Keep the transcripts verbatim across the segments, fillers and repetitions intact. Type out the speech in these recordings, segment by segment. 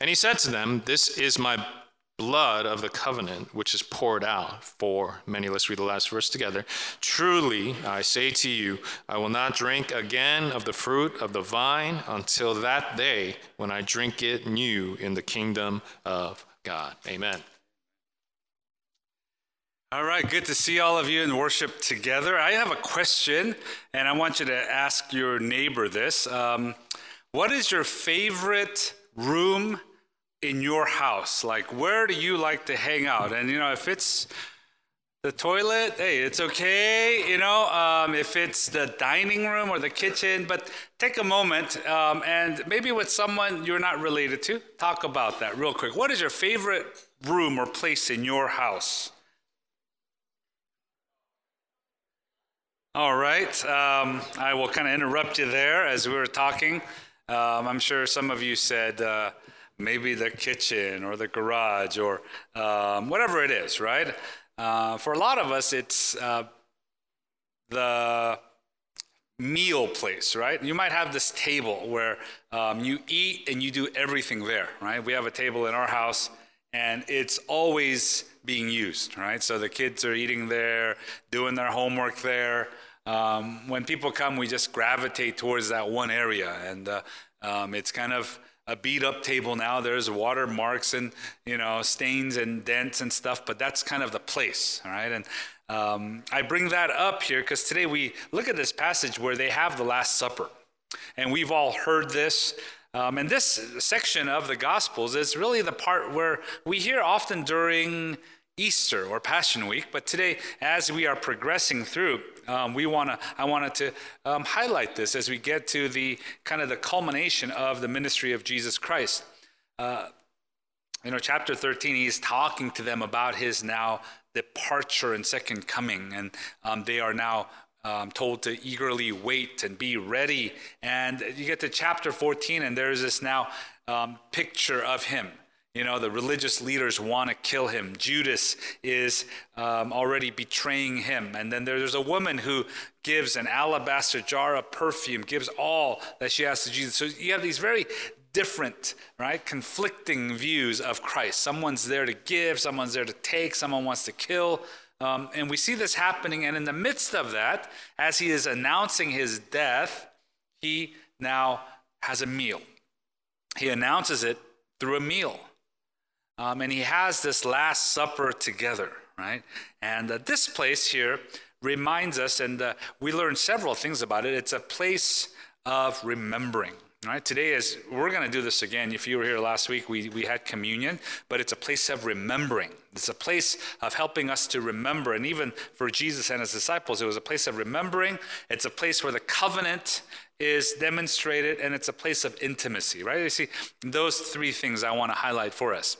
And he said to them, "This is my blood of the covenant, which is poured out for many." Let's read the last verse together. "Truly, I say to you, I will not drink again of the fruit of the vine until that day when I drink it new in the kingdom of God." Amen. All right, good to see all of you in worship together. I have a question, and I want you to ask your neighbor this. Um, what is your favorite room in your house? Like, where do you like to hang out? And, you know, if it's the toilet, hey, it's okay. You know, um, if it's the dining room or the kitchen, but take a moment um, and maybe with someone you're not related to, talk about that real quick. What is your favorite room or place in your house? All right, um, I will kind of interrupt you there as we were talking. Um, I'm sure some of you said uh, maybe the kitchen or the garage or um, whatever it is, right? Uh, for a lot of us, it's uh, the meal place, right? You might have this table where um, you eat and you do everything there, right? We have a table in our house and it's always being used, right? So the kids are eating there, doing their homework there. Um, when people come, we just gravitate towards that one area, and uh, um, it's kind of a beat-up table now. There's water marks and, you know, stains and dents and stuff, but that's kind of the place, all right? And um, I bring that up here because today we look at this passage where they have the Last Supper, and we've all heard this. Um, and this section of the Gospels is really the part where we hear often during Easter or Passion Week. But today, as we are progressing through, um, we wanna I wanted to um, highlight this as we get to the kind of the culmination of the ministry of Jesus Christ. Uh, you know, chapter thirteen, he's talking to them about his now departure and second coming, and um, they are now Um, told to eagerly wait and be ready. And you get to chapter fourteen, and there's this now um, picture of him. You know, the religious leaders want to kill him. Judas is um, already betraying him. And then there's a woman who gives an alabaster jar of perfume, gives all that she has to Jesus. So you have these very different, right, conflicting views of Christ. Someone's there to give, someone's there to take, someone wants to kill. Um, and we see this happening, and in the midst of that, as he is announcing his death, he now has a meal. He announces it through a meal. Um, and he has this Last Supper together, right? And uh, this place here reminds us, and uh, we learned several things about it. It's a place of remembering, right? Today is, we're going to do this again. If you were here last week, we, we had communion, but it's a place of remembering. It's a place of helping us to remember. And even for Jesus and his disciples, it was a place of remembering. It's a place where the covenant is demonstrated, and it's a place of intimacy, right? You see, those three things I want to highlight for us.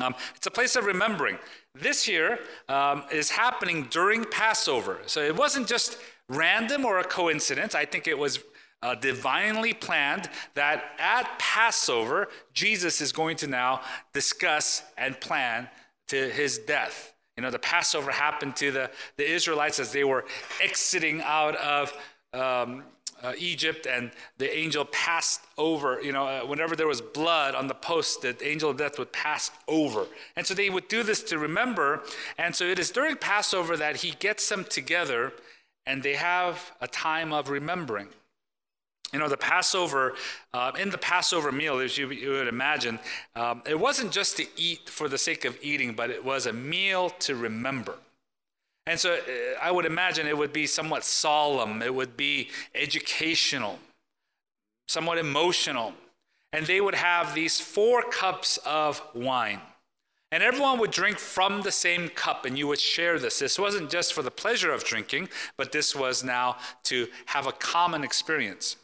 Um, it's a place of remembering. This year um, is happening during Passover. So it wasn't just random or a coincidence. I think it was Uh, divinely planned that at Passover, Jesus is going to now discuss and plan to his death. You know, the Passover happened to the, the Israelites as they were exiting out of um, uh, Egypt, and the angel passed over. You know, uh, whenever there was blood on the post, the angel of death would pass over. And so they would do this to remember. And so it is during Passover that he gets them together, and they have a time of remembering. You know, the Passover, uh, in the Passover meal, as you, you would imagine, um, it wasn't just to eat for the sake of eating, but it was a meal to remember. And so uh, I would imagine it would be somewhat solemn. It would be educational, somewhat emotional. And they would have these four cups of wine. And everyone would drink from the same cup, and you would share this. This wasn't just for the pleasure of drinking, but this was now to have a common experience.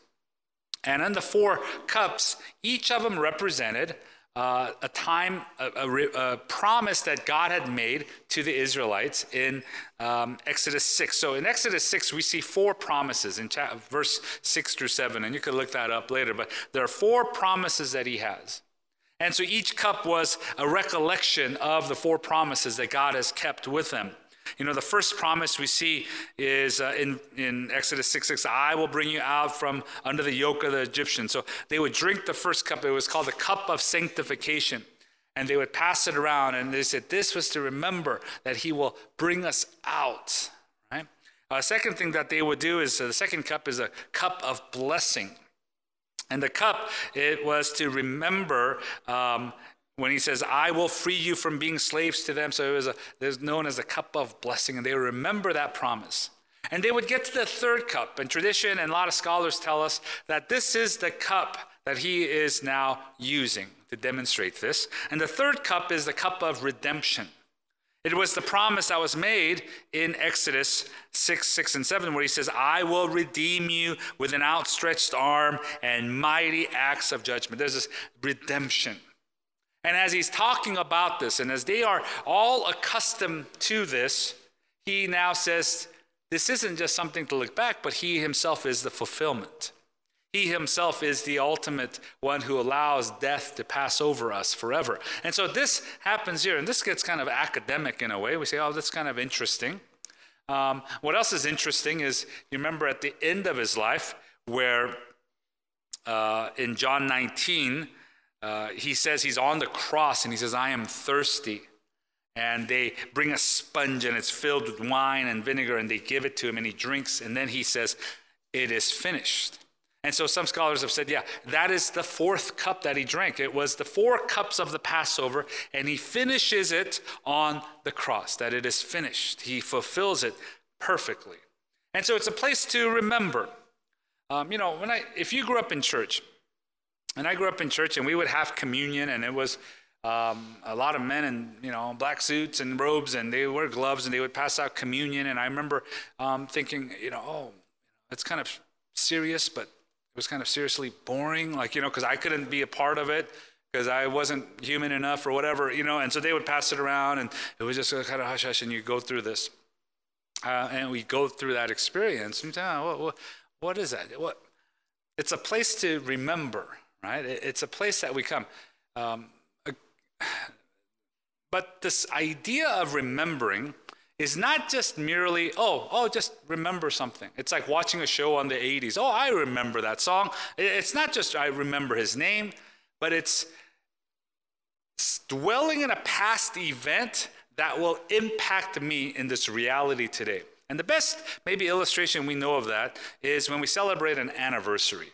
And in the four cups, each of them represented uh, a time, a, a, a promise that God had made to the Israelites in um, Exodus six. So in Exodus six, we see four promises in cha- verse six through seven, and you could look that up later. But there are four promises that he has. And so each cup was a recollection of the four promises that God has kept with them. You know, the first promise we see is uh, in, in Exodus six six, I will bring you out from under the yoke of the Egyptians. So they would drink the first cup. It was called the cup of sanctification. And they would pass it around. And they said, this was to remember that he will bring us out. Right? Uh, second thing that they would do is uh, the second cup is a cup of blessing. And the cup, it was to remember um, when he says, I will free you from being slaves to them. So it was, a, it was known as the cup of blessing. And they would remember that promise. And they would get to the third cup. And tradition and a lot of scholars tell us that this is the cup that he is now using to demonstrate this. And the third cup is the cup of redemption. It was the promise that was made in Exodus six, six, and seven, where he says, I will redeem you with an outstretched arm and mighty acts of judgment. There's this redemption. And as he's talking about this, and as they are all accustomed to this, he now says, this isn't just something to look back, but he himself is the fulfillment. He himself is the ultimate one who allows death to pass over us forever. And so this happens here, and this gets kind of academic in a way. We say, oh, that's kind of interesting. Um, what else is interesting is, you remember at the end of his life where uh, in John nineteen, uh, he says he's on the cross, and he says, I am thirsty. And they bring a sponge, and it's filled with wine and vinegar, and they give it to him, and he drinks. And then he says, it is finished. And so some scholars have said, yeah, that is the fourth cup that he drank. It was the four cups of the Passover, and he finishes it on the cross, that it is finished. He fulfills it perfectly. And so it's a place to remember. Um, you know, when I, if you grew up in church, and I grew up in church, and we would have communion, and it was um, a lot of men in, you know, black suits and robes, and they wear gloves, and they would pass out communion. And I remember um, thinking, you know, oh, it's kind of serious, but it was kind of seriously boring, like, you know, because I couldn't be a part of it because I wasn't human enough or whatever, you know. And so they would pass it around, and it was just kind of hush-hush, and you go through this. Uh, and we go through that experience. And, oh, what, what, what is that? What? It's a place to remember, right? It's a place that we come. Um, but this idea of remembering is not just merely, oh, oh, just remember something. It's like watching a show on the eighties. Oh, I remember that song. It's not just I remember his name, but it's dwelling in a past event that will impact me in this reality today. And the best maybe illustration we know of that is when we celebrate an anniversary.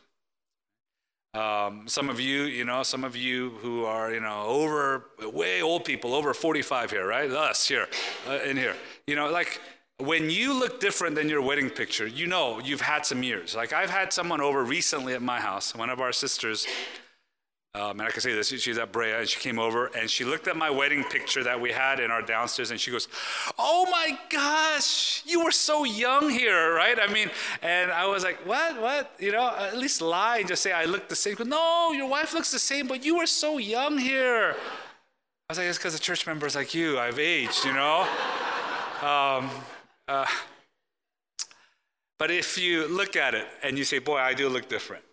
Um, some of you, you know, some of you who are, you know, over, way old people, over forty-five here, right? Us here, uh, in here. You know, like when you look different than your wedding picture, you know you've had some years. Like I've had someone over recently at my house, one of our sisters, um, and I can say this, she's at Brea, and she came over, and she looked at my wedding picture that we had in our downstairs, and she goes, oh my gosh, you were so young here, right? I mean, and I was like, what, what? You know, at least lie and just say, I look the same. Goes, no, your wife looks the same, but you were so young here. I was like, it's because the church members like you, I've aged, you know? um, uh, but if you look at it and you say, boy, I do look different.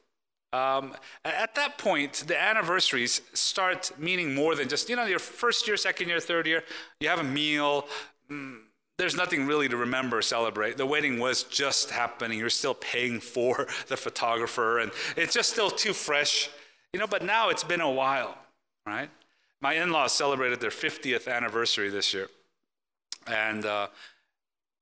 Um, at that point, the anniversaries start meaning more than just, you know, your first year, second year, third year, you have a meal. Mm, there's nothing really to remember or celebrate. The wedding was just happening. You're still paying for the photographer, and it's just still too fresh, you know, but now it's been a while, right? My in-laws celebrated their fiftieth anniversary this year. And uh,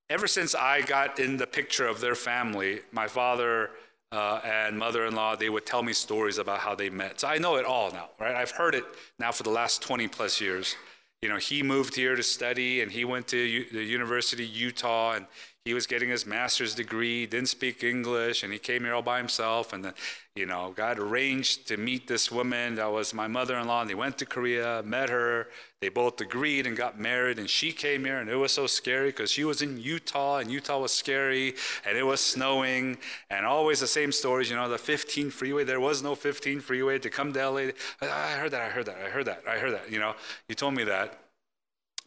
ever since I got in the picture of their family, my father Uh, and mother-in-law, they would tell me stories about how they met. So I know it all now, right? I've heard it now for the last twenty plus years. You know, he moved here to study, and he went to U- the University of Utah, and he was getting his master's degree, didn't speak English, and he came here all by himself. And then, you know, God arranged to meet this woman that was my mother-in-law, and they went to Korea, met her. They both agreed and got married, and she came here, and it was so scary because she was in Utah, and Utah was scary, and it was snowing, and always the same stories, you know, the fifteen freeway. There was no fifteen freeway to come to L A. I heard that, I heard that, I heard that, I heard that, you know, you told me that.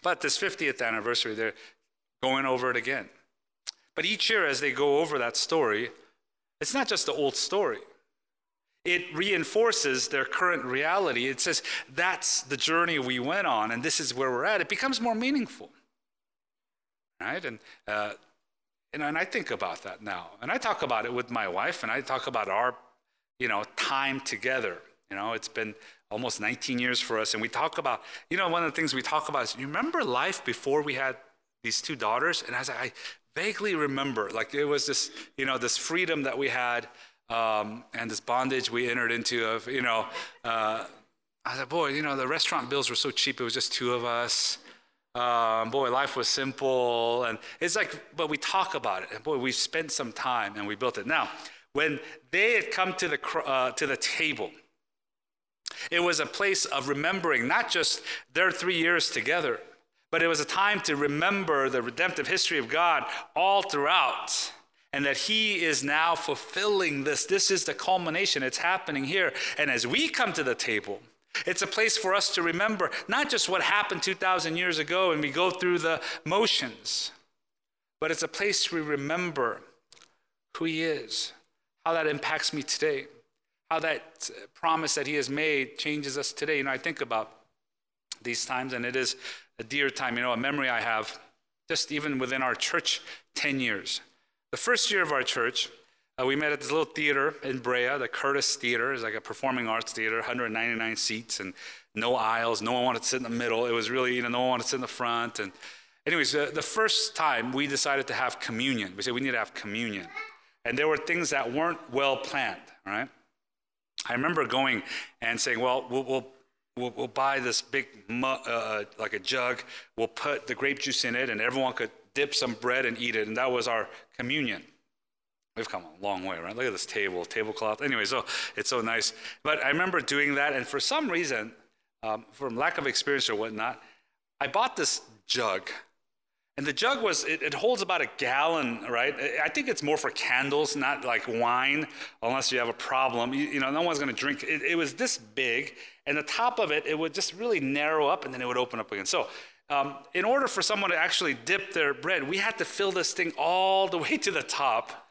But this fiftieth anniversary, they're going over it again. But each year as they go over that story, it's not just the old story. It reinforces their current reality. It says, that's the journey we went on, and this is where we're at. It becomes more meaningful. right? And uh, and, and I think about that now, and I talk about it with my wife, and I talk about our, you know, time together. You know, it's been almost nineteen years for us, and we talk about, you know, one of the things we talk about is, you remember life before we had these two daughters? And I was like, I vaguely remember, like it was this, you know, this freedom that we had, um, and this bondage we entered into of, you know, uh, I said, boy, you know, the restaurant bills were so cheap. It was just two of us. Um, boy, life was simple. And it's like, but we talk about it. And boy, we spent some time and we built it. Now, when they had come to the uh, to the table, it was a place of remembering not just their three years together, but it was a time to remember the redemptive history of God all throughout, and that he is now fulfilling this. This is the culmination. It's happening here. And as we come to the table, it's a place for us to remember not just what happened two thousand years ago and we go through the motions, but it's a place we remember who he is, how that impacts me today, how that promise that he has made changes us today. You know, I think about these times, and it is a dear time. You know, a memory I have, just even within our church, ten years. The first year of our church, uh, we met at this little theater in Brea, the Curtis Theater. It's like a performing arts theater, one hundred ninety-nine seats and no aisles. No one wanted to sit in the middle. It was really, you know, no one wanted to sit in the front. And anyways, uh, the first time we decided to have communion. We said we need to have communion. And there were things that weren't well planned, right? I remember going and saying, well, we'll, we'll We'll, we'll buy this big, uh, like a jug. We'll put the grape juice in it, and everyone could dip some bread and eat it. And that was our communion. We've come a long way, right? Look at this table, tablecloth. Anyway, so it's so nice. But I remember doing that, and for some reason, um, from lack of experience or whatnot, I bought this jug. And the jug was, it, it holds about a gallon, right? I think it's more for candles, not like wine, unless you have a problem. You, you know, no one's going to drink. It, it was this big, and the top of it, it would just really narrow up, and then it would open up again. So um, in order for someone to actually dip their bread, we had to fill this thing all the way to the top.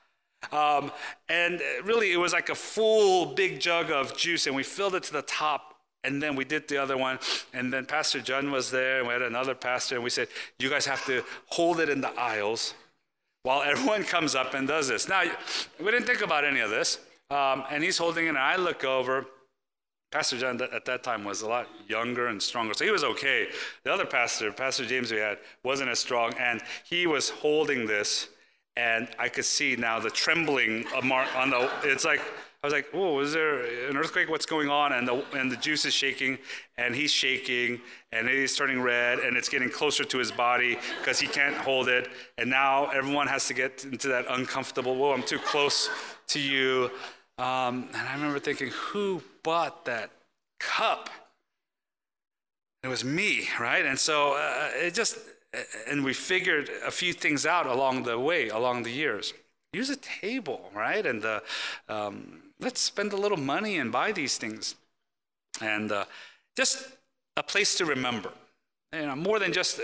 Um, and really, it was like a full big jug of juice, and we filled it to the top. And then we did the other one, and then Pastor John was there, and we had another pastor, and we said, you guys have to hold it in the aisles while everyone comes up and does this. Now, we didn't think about any of this, um, and he's holding it, and I look over. Pastor John th- at that time was a lot younger and stronger, so he was okay. The other pastor, Pastor James we had, wasn't as strong, and he was holding this, and I could see now the trembling on the, it's like, I was like, "Whoa! Is there an earthquake? What's going on?" And the and the juice is shaking, and he's shaking, and he's turning red, and it's getting closer to his body because he can't hold it. And now everyone has to get into that uncomfortable. Whoa! I'm too close to you. Um, and I remember thinking, "Who bought that cup?" It was me, right? And so uh, it just and we figured a few things out along the way, along the years. Use a table, right? And the, um, let's spend a little money and buy these things. And uh, just a place to remember. You know, more than just uh,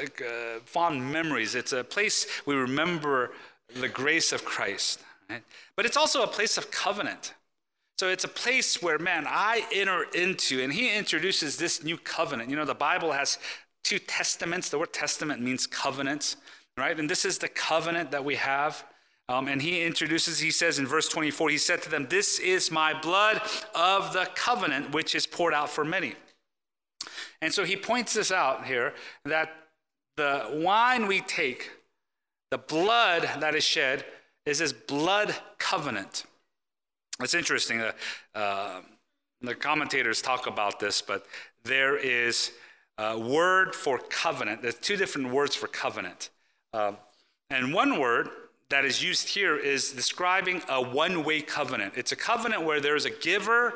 fond memories. It's a place we remember the grace of Christ. Right? But it's also a place of covenant. So it's a place where, man, I enter into, and he introduces this new covenant. You know, the Bible has two testaments. The word testament means covenant, right? And this is the covenant that we have. Um, and he introduces, he says in verse twenty-four, he said to them, this is my blood of the covenant, which is poured out for many. And so he points this out here, that the wine we take, the blood that is shed, is this blood covenant. It's interesting that uh, the commentators talk about this, but there is a word for covenant. There's two different words for covenant. Um, and one word that is used here is describing a one-way covenant. It's a covenant where there is a giver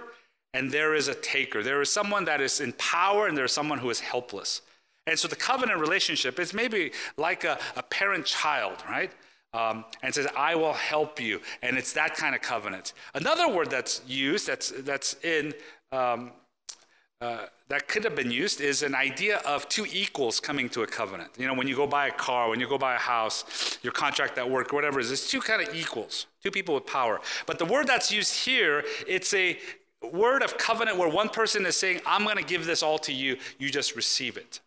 and there is a taker. There is someone that is in power and there is someone who is helpless. And so the covenant relationship is maybe like a, a parent-child, right? Um, and it says, I will help you. And it's that kind of covenant. Another word that's used, that's that's in, um, uh, that could have been used, is an idea of two equals coming to a covenant. You know, when you go buy a car, when you go buy a house, your contract at work, whatever it is, it's two kind of equals, two people with power. But the word that's used here, it's a word of covenant where one person is saying, I'm going to give this all to you, you just receive it.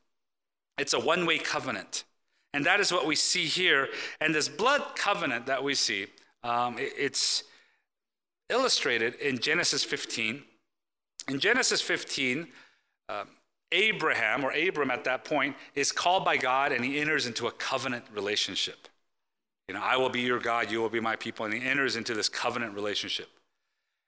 It's a one-way covenant. And that is what we see here. And this blood covenant that we see, um, it, it's illustrated in Genesis fifteen. In Genesis fifteen, uh, Abraham, or Abram at that point, is called by God, and he enters into a covenant relationship. You know, I will be your God, you will be my people. And he enters into this covenant relationship.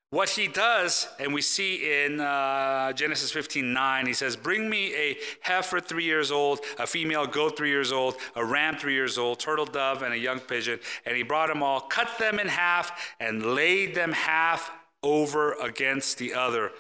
What he does, and we see in uh, Genesis fifteen nine, he says, bring me a heifer three years old, a female goat three years old, a ram three years old, turtle dove, and a young pigeon. And he brought them all, cut them in half, and laid them half over against the other.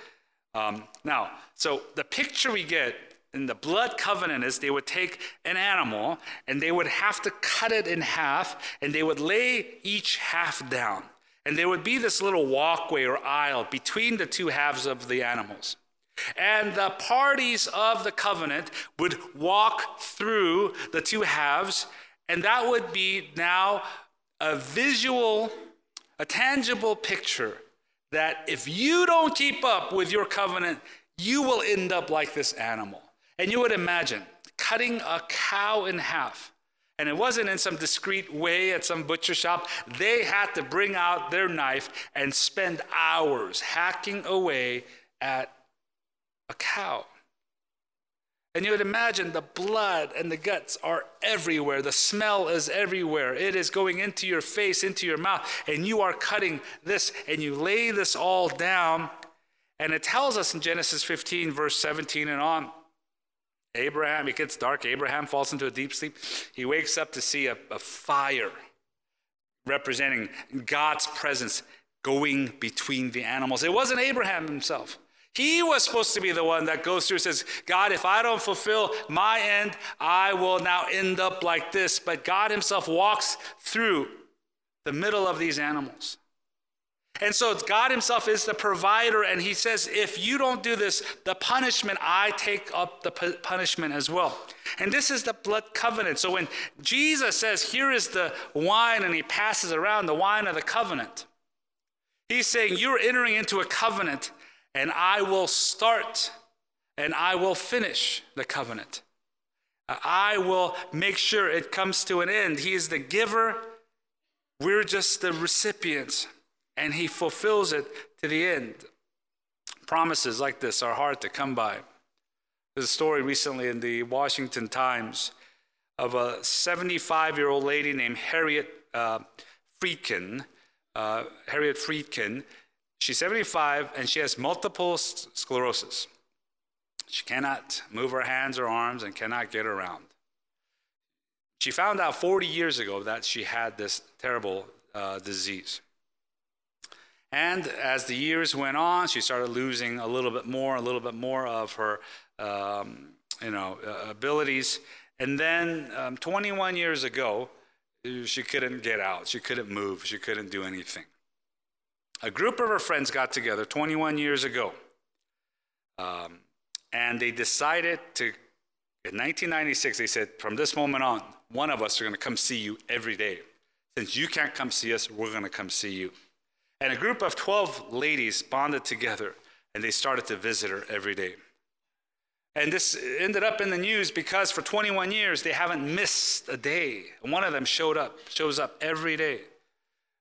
Um, now, so the picture we get in the blood covenant is they would take an animal, and they would have to cut it in half, and they would lay each half down. And there would be this little walkway or aisle between the two halves of the animals. And the parties of the covenant would walk through the two halves, and that would be now a visual, a tangible picture that if you don't keep up with your covenant, you will end up like this animal. And you would imagine cutting a cow in half. And it wasn't in some discreet way at some butcher shop. They had to bring out their knife and spend hours hacking away at a cow. And you would imagine the blood and the guts are everywhere. The smell is everywhere. It is going into your face, into your mouth, and you are cutting this, and you lay this all down. And it tells us in Genesis fifteen, verse seventeen and on, Abraham, it gets dark. Abraham falls into a deep sleep. He wakes up to see a, a fire representing God's presence going between the animals. It wasn't Abraham himself. He was supposed to be the one that goes through and says, God, if I don't fulfill my end, I will now end up like this. But God himself walks through the middle of these animals. And so God himself is the provider, and he says, if you don't do this, the punishment, I take up the punishment as well. And this is the blood covenant. So when Jesus says, here is the wine, and he passes around the wine of the covenant, he's saying, you're entering into a covenant, and I will start, and I will finish the covenant. I will make sure it comes to an end. He is the giver. We're just the recipients. And he fulfills it to the end. Promises like this are hard to come by. There's a story recently in the Washington Times of a seventy-five-year-old lady named Harriet uh, Fredkin. Uh, Harriet Fredkin. She's seventy-five, and she has multiple sclerosis. She cannot move her hands or arms and cannot get around. She found out forty years ago that she had this terrible uh, disease. And as the years went on, she started losing a little bit more, a little bit more of her, um, you know, uh, abilities. And then um, twenty-one years ago, she couldn't get out. She couldn't move. She couldn't do anything. A group of her friends got together twenty-one years ago. Um, and they decided to, in nineteen ninety-six, they said, from this moment on, one of us are going to come see you every day. Since you can't come see us, we're going to come see you. And a group of twelve ladies bonded together, and they started to visit her every day. And this ended up in the news because for twenty-one years, they haven't missed a day. And one of them showed up, shows up every day.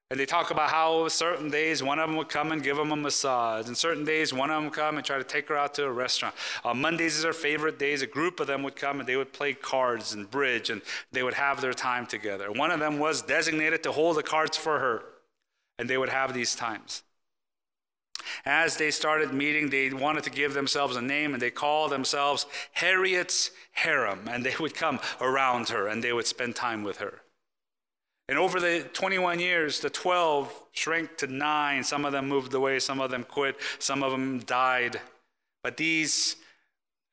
And they talk about how certain days, one of them would come and give them a massage. And certain days, one of them come and try to take her out to a restaurant. On Mondays is her favorite days. A group of them would come, and they would play cards and bridge, and they would have their time together. One of them was designated to hold the cards for her. And they would have these times. As they started meeting, they wanted to give themselves a name, and they called themselves Harriet's Harem. And they would come around her, and they would spend time with her. And over the twenty-one years, the twelve shrank to nine. Some of them moved away. Some of them quit. Some of them died. But these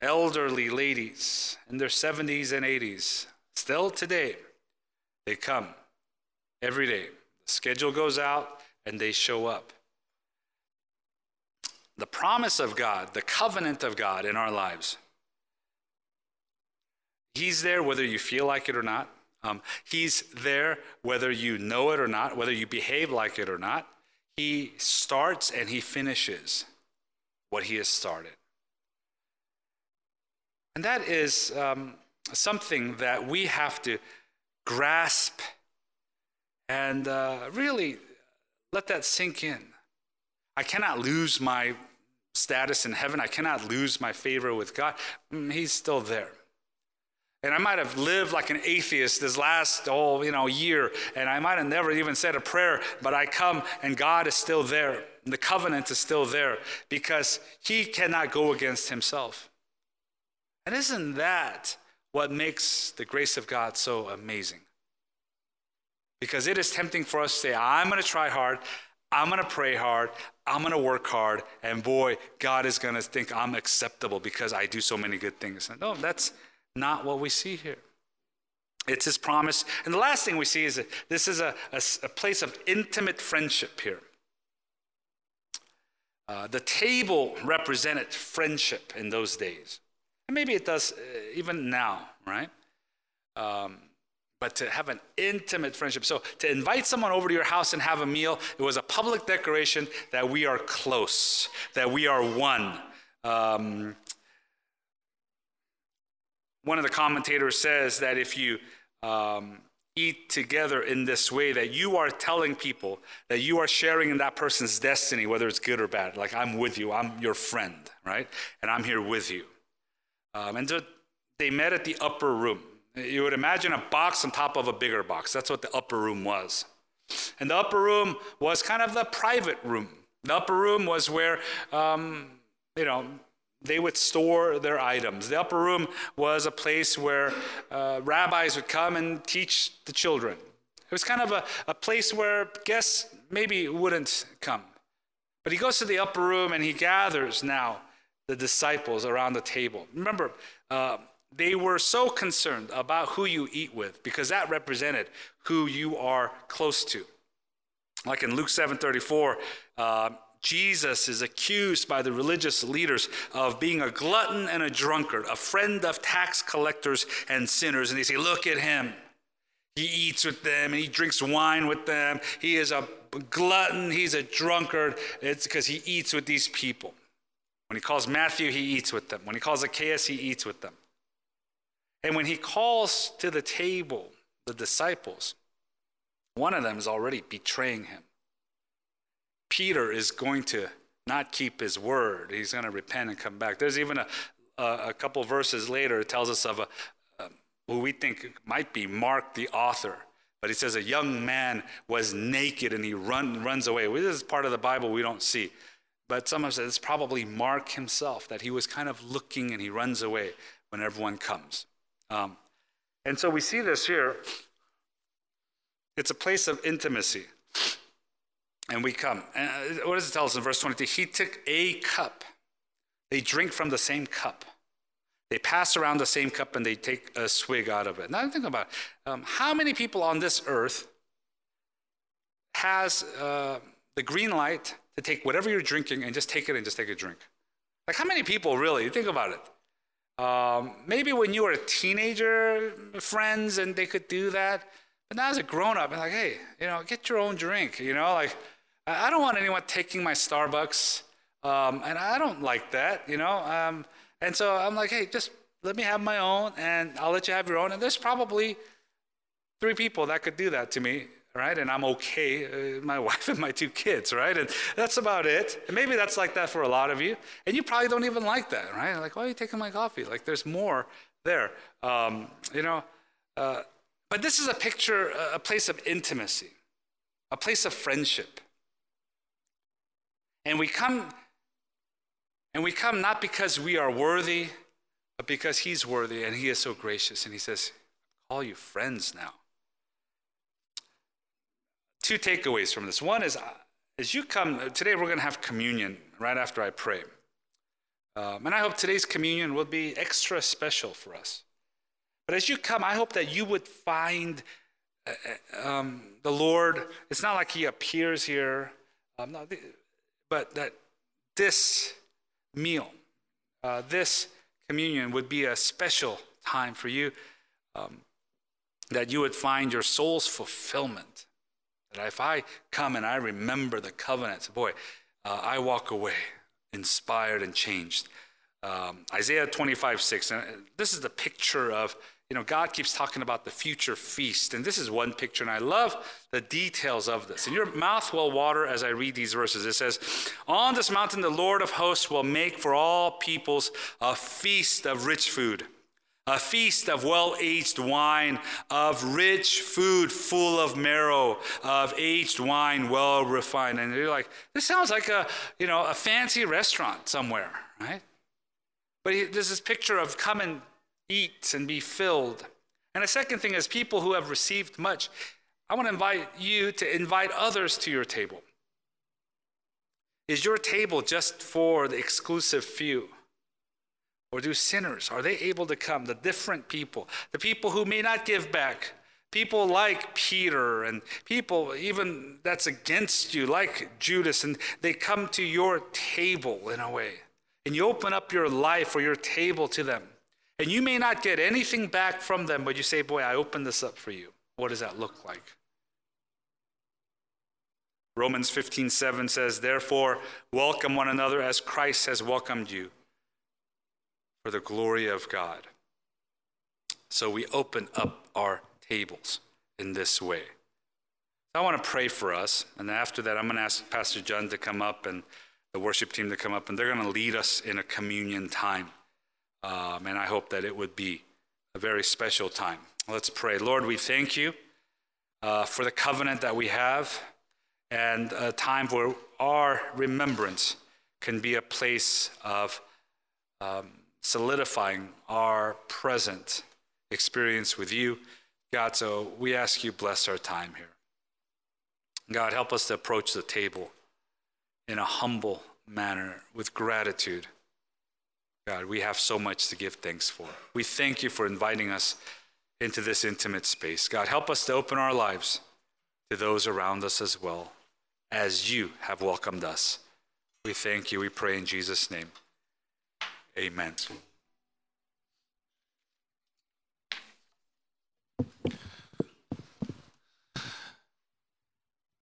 elderly ladies in their seventies and eighties, still today, they come every day. Schedule goes out, and they show up. The promise of God, the covenant of God in our lives. He's there whether you feel like it or not. Um, he's there whether you know it or not, whether you behave like it or not. He starts and he finishes what he has started. And that is um, something that we have to grasp, and uh, really let that sink in. I cannot lose my status in heaven. I cannot lose my favor with God. He's still there. And I might have lived like an atheist this last whole, you know, year, and I might have never even said a prayer, but I come and God is still there. The covenant is still there because he cannot go against himself. And isn't that what makes the grace of God so amazing? Because it is tempting for us to say, I'm going to try hard, I'm going to pray hard, I'm going to work hard, and boy, God is going to think I'm acceptable because I do so many good things. And no, that's not what we see here. It's his promise. And the last thing we see is that this is a, a, a place of intimate friendship here. Uh, the table represented friendship in those days. And maybe it does uh, even now, right? Um, but to have an intimate friendship. So to invite someone over to your house and have a meal, it was a public declaration that we are close, that we are one. Um, One of the commentators says that if you um, eat together in this way, that you are telling people that you are sharing in that person's destiny, whether it's good or bad. Like, I'm with you. I'm your friend, right? And I'm here with you. Um, and so they met at the upper room. You would imagine a box on top of a bigger box. That's what the upper room was. And the upper room was kind of the private room. The upper room was where, um, you know, they would store their items. The upper room was a place where uh, rabbis would come and teach the children. It was kind of a, a place where guests maybe wouldn't come. But he goes to the upper room and he gathers now the disciples around the table. Remember, uh, they were so concerned about who you eat with because that represented who you are close to. Like in Luke seven thirty-four, uh, Jesus is accused by the religious leaders of being a glutton and a drunkard, a friend of tax collectors and sinners. And they say, look at him. He eats with them and he drinks wine with them. He is a glutton. He's a drunkard. It's because he eats with these people. When he calls Matthew, he eats with them. When he calls Zacchaeus, he eats with them. And when he calls to the table the disciples, one of them is already betraying him. Peter is going to not keep his word. He's going to repent and come back. There's even a a, a couple verses later, it tells us of a, um, who we think might be Mark, the author. But he says a young man was naked and he run, runs away. Well, this is part of the Bible we don't see. But some have said it's probably Mark himself, that he was kind of looking and he runs away when everyone comes. Um, and so we see this here. It's a place of intimacy. And we come. And what does it tell us in verse twenty-two? He took a cup. They drink from the same cup. They pass around the same cup and they take a swig out of it. Now think about it. Um, how many people on this earth has uh, the green light to take whatever you're drinking and just take it and just take a drink? Like how many people really? Think about it. Um, maybe when you were a teenager, friends, and they could do that. But now as a grown-up, I'm like, hey, you know, get your own drink, you know, like, I don't want anyone taking my Starbucks, um, and I don't like that, you know. Um, and so I'm like, hey, just let me have my own, and I'll let you have your own. And there's probably three people that could do that to me, right? And I'm okay, uh, my wife and my two kids, right? And that's about it. And maybe that's like that for a lot of you. And you probably don't even like that, right? Like, why are you taking my coffee? Like, there's more there, um, you know. Uh, but this is a picture, a place of intimacy, a place of friendship. And we come, and we come not because we are worthy, but because he's worthy and he is so gracious. And he says, call you friends now. Two takeaways from this. One is, as you come, today we're going to have communion right after I pray. Um, and I hope today's communion will be extra special for us. But as you come, I hope that you would find uh, um, the Lord. It's not like he appears here. Um, no, the, But that this meal, uh, this communion would be a special time for you, um, that you would find your soul's fulfillment. That if I come and I remember the covenant, boy, uh, I walk away inspired and changed. Um, Isaiah twenty-five six, and this is the picture of you know, God keeps talking about the future feast. And this is one picture, and I love the details of this. And your mouth will water as I read these verses. It says, on this mountain, the Lord of hosts will make for all peoples a feast of rich food, a feast of well-aged wine, of rich food full of marrow, of aged wine well refined. And you're like, this sounds like a, you know, a fancy restaurant somewhere, right? But there's this picture of come and eat and be filled. And the second thing is, people who have received much, I want to invite you to invite others to your table. Is your table just for the exclusive few? Or do sinners, are they able to come? The different people, the people who may not give back, people like Peter and people even that's against you, like Judas, and they come to your table in a way. And you open up your life or your table to them. And you may not get anything back from them, but you say, boy, I opened this up for you. What does that look like? Romans fifteen seven says, therefore, welcome one another as Christ has welcomed you, for the glory of God. So we open up our tables in this way. I want to pray for us. And after that, I'm going to ask Pastor John to come up and the worship team to come up. And they're going to lead us in a communion time. Um, and I hope that it would be a very special time. Let's pray. Lord, we thank you uh, for the covenant that we have, and a time where our remembrance can be a place of um, solidifying our present experience with you. God, so we ask you bless our time here. God, help us to approach the table in a humble manner with gratitude. God, we have so much to give thanks for. We thank you for inviting us into this intimate space. God, help us to open our lives to those around us as well, as you have welcomed us. We thank you. We pray in Jesus' name. Amen.